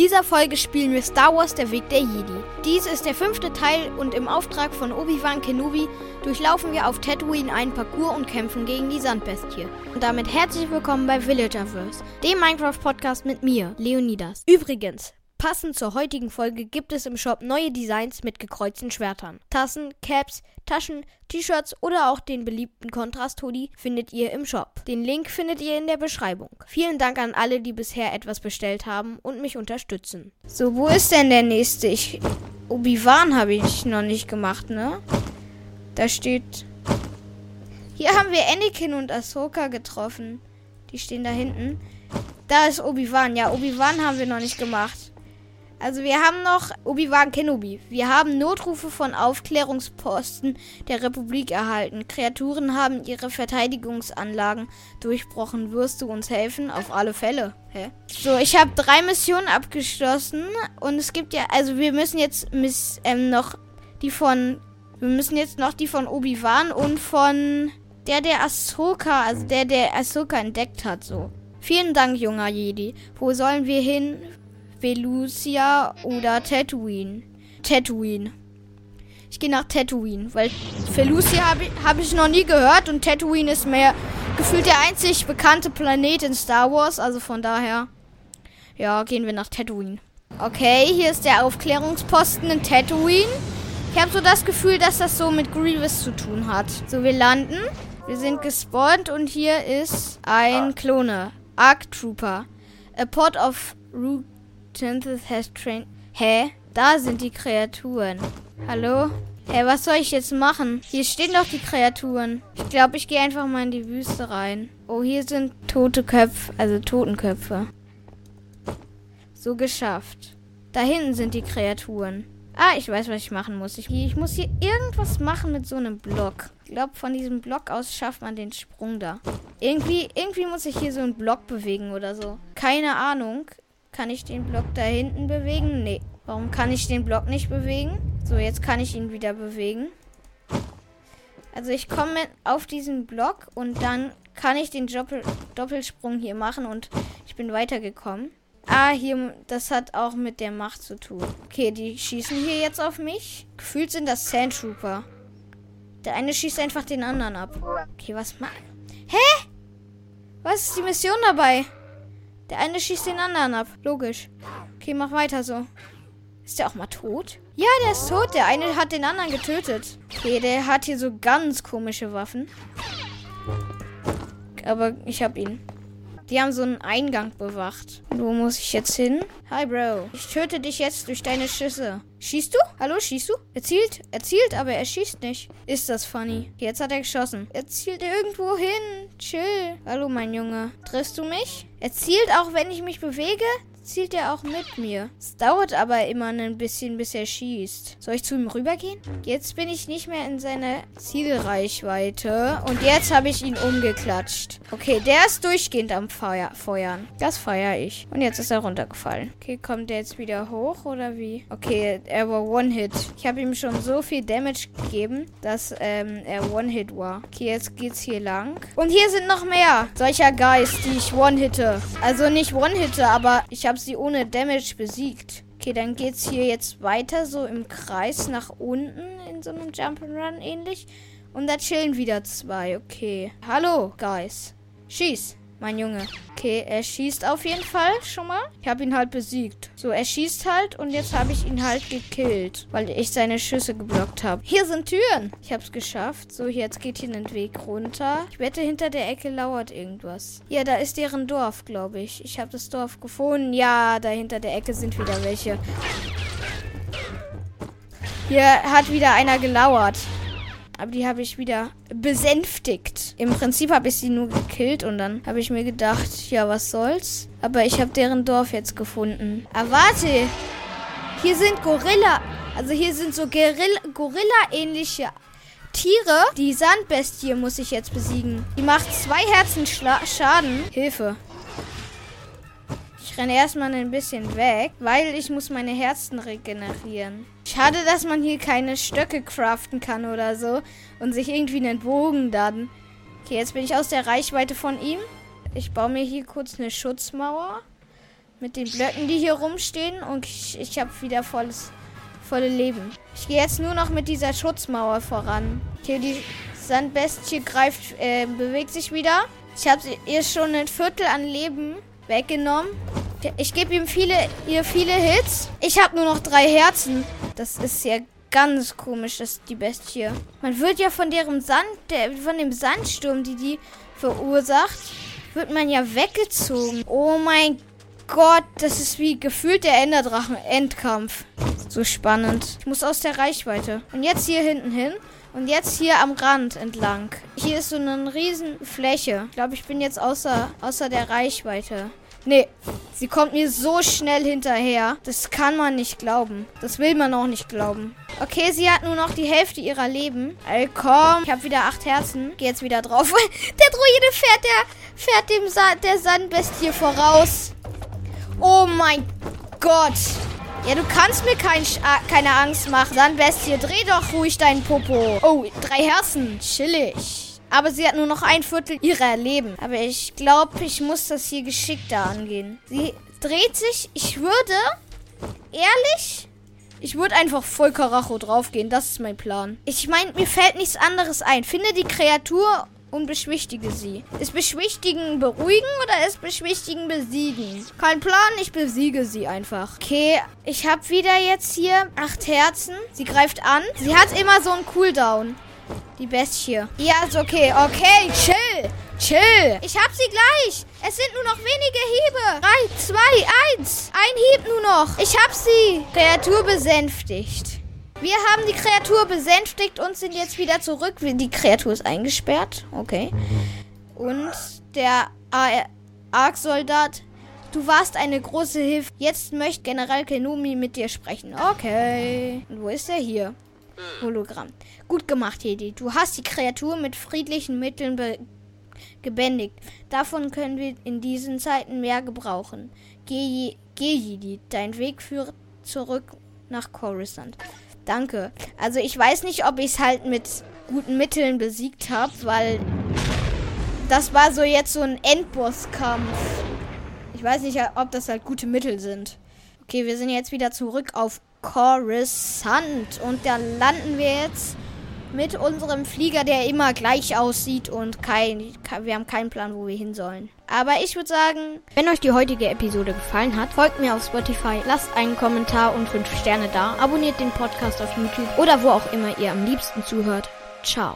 dieser Folge spielen wir Star Wars: Der Weg der Jedi. Dies ist der 5. Teil und im Auftrag von Obi-Wan Kenobi durchlaufen wir auf Tatooine einen Parcours und kämpfen gegen die Sandbestie. Und damit herzlich willkommen bei Villagerverse, dem Minecraft-Podcast mit mir, Leonidas. Übrigens, passend zur heutigen Folge gibt es im Shop neue Designs mit gekreuzten Schwertern. Tassen, Caps, Taschen, T-Shirts oder auch den beliebten Kontrast-Hoodie findet ihr im Shop. Den Link findet ihr in der Beschreibung. Vielen Dank an alle, die bisher etwas bestellt haben und mich unterstützen. So, wo ist denn der nächste? Obi-Wan habe ich noch nicht gemacht, ne? Da steht... Hier haben wir Anakin und Ahsoka getroffen. Die stehen da hinten. Da ist Obi-Wan. Ja, Obi-Wan haben wir noch nicht gemacht. Also wir haben noch Obi-Wan Kenobi. Wir haben Notrufe von Aufklärungsposten der Republik erhalten. Kreaturen haben ihre Verteidigungsanlagen durchbrochen. Wirst du uns helfen? Auf alle Fälle. Hä? So, ich habe 3 Missionen abgeschlossen. Und es gibt ja... Also wir müssen jetzt noch die von Obi-Wan und von der Ahsoka... Also der Ahsoka entdeckt hat, so. Vielen Dank, junger Jedi. Wo sollen wir hin... Felucia oder Tatooine. Tatooine. Ich gehe nach Tatooine, weil Felucia hab ich noch nie gehört und Tatooine ist mir gefühlt der einzig bekannte Planet in Star Wars. Also von daher, ja, gehen wir nach Tatooine. Okay, hier ist der Aufklärungsposten in Tatooine. Ich habe so das Gefühl, dass das so mit Grievous zu tun hat. So, wir landen. Wir sind gespawnt und hier ist ein Klone. Arc Trooper. A Pod of Root. Hä? Da sind die Kreaturen. Hallo? Hä, was soll ich jetzt machen? Hier stehen doch die Kreaturen. Ich glaube, ich gehe einfach mal in die Wüste rein. Oh, hier sind tote Köpfe, also Totenköpfe. So, geschafft. Da hinten sind die Kreaturen. Ah, ich weiß, was ich machen muss. Ich muss hier irgendwas machen mit so einem Block. Ich glaube, von diesem Block aus schafft man den Sprung da. Irgendwie muss ich hier so einen Block bewegen oder so. Keine Ahnung. Kann ich den Block da hinten bewegen? Nee. Warum kann ich den Block nicht bewegen? So, jetzt kann ich ihn wieder bewegen. Also ich komme auf diesen Block und dann kann ich den Doppelsprung hier machen und ich bin weitergekommen. Ah, hier, das hat auch mit der Macht zu tun. Okay, die schießen hier jetzt auf mich. Gefühlt sind das Sandtrooper. Der eine schießt einfach den anderen ab. Okay, was macht... Hä? Was ist die Mission dabei? Der eine schießt den anderen ab. Logisch. Okay, mach weiter so. Ist der auch mal tot? Ja, der ist tot. Der eine hat den anderen getötet. Okay, der hat hier so ganz komische Waffen. Aber ich hab ihn. Die haben so einen Eingang bewacht. Wo muss ich jetzt hin? Hi, Bro. Ich töte dich jetzt durch deine Schüsse. Schießt du? Hallo, schießt du? Er zielt, aber er schießt nicht. Ist das funny? Jetzt hat er geschossen. Er zielt irgendwo hin. Chill. Hallo, mein Junge. Triffst du mich? Er zielt auch, wenn ich mich bewege, zielt er auch mit mir. Es dauert aber immer ein bisschen, bis er schießt. Soll ich zu ihm rübergehen? Jetzt bin ich nicht mehr in seiner Zielreichweite. Und jetzt habe ich ihn umgeklatscht. Okay, der ist durchgehend am Feuern. Das feiere ich. Und jetzt ist er runtergefallen. Okay, kommt der jetzt wieder hoch oder wie? Okay, er war One-Hit. Ich habe ihm schon so viel Damage gegeben, dass er One-Hit war. Okay, jetzt geht's hier lang. Und hier sind noch mehr solcher Geist, die ich One-Hitte. Also nicht One-Hitte, aber ich habe sie ohne Damage besiegt. Okay, dann geht's hier jetzt weiter, so im Kreis nach unten, in so einem Jump'n'Run ähnlich. Und da chillen wieder 2, okay. Hallo, Guys. Schieß, mein Junge. Okay, er schießt auf jeden Fall schon mal. Ich habe ihn halt besiegt. So, er schießt halt und jetzt habe ich ihn halt gekillt, weil ich seine Schüsse geblockt habe. Hier sind Türen. Ich habe es geschafft. So, jetzt geht hier ein Weg runter. Ich wette, hinter der Ecke lauert irgendwas. Ja, da ist deren Dorf, glaube ich. Ich habe das Dorf gefunden. Ja, da hinter der Ecke sind wieder welche. Hier hat wieder einer gelauert. Aber die habe ich wieder besänftigt. Im Prinzip habe ich sie nur gekillt und dann habe ich mir gedacht, ja, was soll's? Aber ich habe deren Dorf jetzt gefunden. Ah, warte! Hier sind Gorilla. Also hier sind so Gorilla-ähnliche Tiere. Die Sandbestie muss ich jetzt besiegen. Die macht 2 Herzen Schaden. Hilfe. Ich renne erstmal ein bisschen weg, weil ich muss meine Herzen regenerieren. Schade, dass man hier keine Stöcke craften kann oder so und sich irgendwie einen Bogen dann. Okay, jetzt bin ich aus der Reichweite von ihm. Ich baue mir hier kurz eine Schutzmauer. mit den Blöcken, die hier rumstehen, und ich habe wieder volle Leben. Ich gehe jetzt nur noch mit dieser Schutzmauer voran. Hier die Sandbestie bewegt sich wieder. Ich habe ihr schon ein Viertel an Leben weggenommen. Ich gebe ihm viele Hits. Ich habe nur noch 3 Herzen. Das ist ja ganz komisch, dass die Bestie. Man wird ja von dem Sandsturm, die verursacht, wird man ja weggezogen. Oh mein Gott, das ist wie gefühlt der Enderdrachen-Endkampf. So spannend. Ich muss aus der Reichweite. Und jetzt hier hinten hin. Und jetzt hier am Rand entlang. Hier ist so eine riesen Fläche. Ich glaube, ich bin jetzt außer der Reichweite. Nee, sie kommt mir so schnell hinterher. Das kann man nicht glauben. Das will man auch nicht glauben. Okay, sie hat nur noch die Hälfte ihrer Leben. Ey, komm. Ich habe wieder 8 Herzen. Geh jetzt wieder drauf. Der Droide fährt der Sandbestie voraus. Oh mein Gott. Ja, du kannst mir keine Angst machen. Sandbestie, dreh doch ruhig deinen Popo. Oh, 3 Herzen. Chillig. Aber sie hat nur noch ein Viertel ihrer Leben. Aber ich glaube, ich muss das hier geschickter angehen. Sie dreht sich. Ich würde einfach voll Karacho draufgehen. Das ist mein Plan. Ich meine, mir fällt nichts anderes ein. Finde die Kreatur und beschwichtige sie. Ist beschwichtigen beruhigen oder ist beschwichtigen besiegen? Kein Plan, ich besiege sie einfach. Okay, ich habe wieder jetzt hier 8 Herzen. Sie greift an. Sie hat immer so einen Cooldown. Die Bestie. Ja, ist okay. Okay, chill. Ich hab sie gleich. Es sind nur noch wenige Hiebe. 3, 2, 1. Ein Hieb nur noch. Ich hab sie. Kreatur besänftigt. Wir haben die Kreatur besänftigt und sind jetzt wieder zurück. Die Kreatur ist eingesperrt. Okay. Und der Arc-Soldat. Du warst eine große Hilfe. Jetzt möchte General Kenobi mit dir sprechen. Okay. Und wo ist er hier? Hologramm. Gut gemacht, Hedi. Du hast die Kreatur mit friedlichen Mitteln gebändigt. Davon können wir in diesen Zeiten mehr gebrauchen. Geh, Hedi. Dein Weg führt zurück nach Coruscant. Danke. Also ich weiß nicht, ob ich es halt mit guten Mitteln besiegt habe, weil das war so jetzt so ein Endbosskampf. Ich weiß nicht, ob das halt gute Mittel sind. Okay, wir sind jetzt wieder zurück auf Coruscant. Und da landen wir jetzt mit unserem Flieger, der immer gleich aussieht und wir haben keinen Plan, wo wir hin sollen. Aber ich würde sagen, wenn euch die heutige Episode gefallen hat, folgt mir auf Spotify, lasst einen Kommentar und 5 Sterne da, abonniert den Podcast auf YouTube oder wo auch immer ihr am liebsten zuhört. Ciao.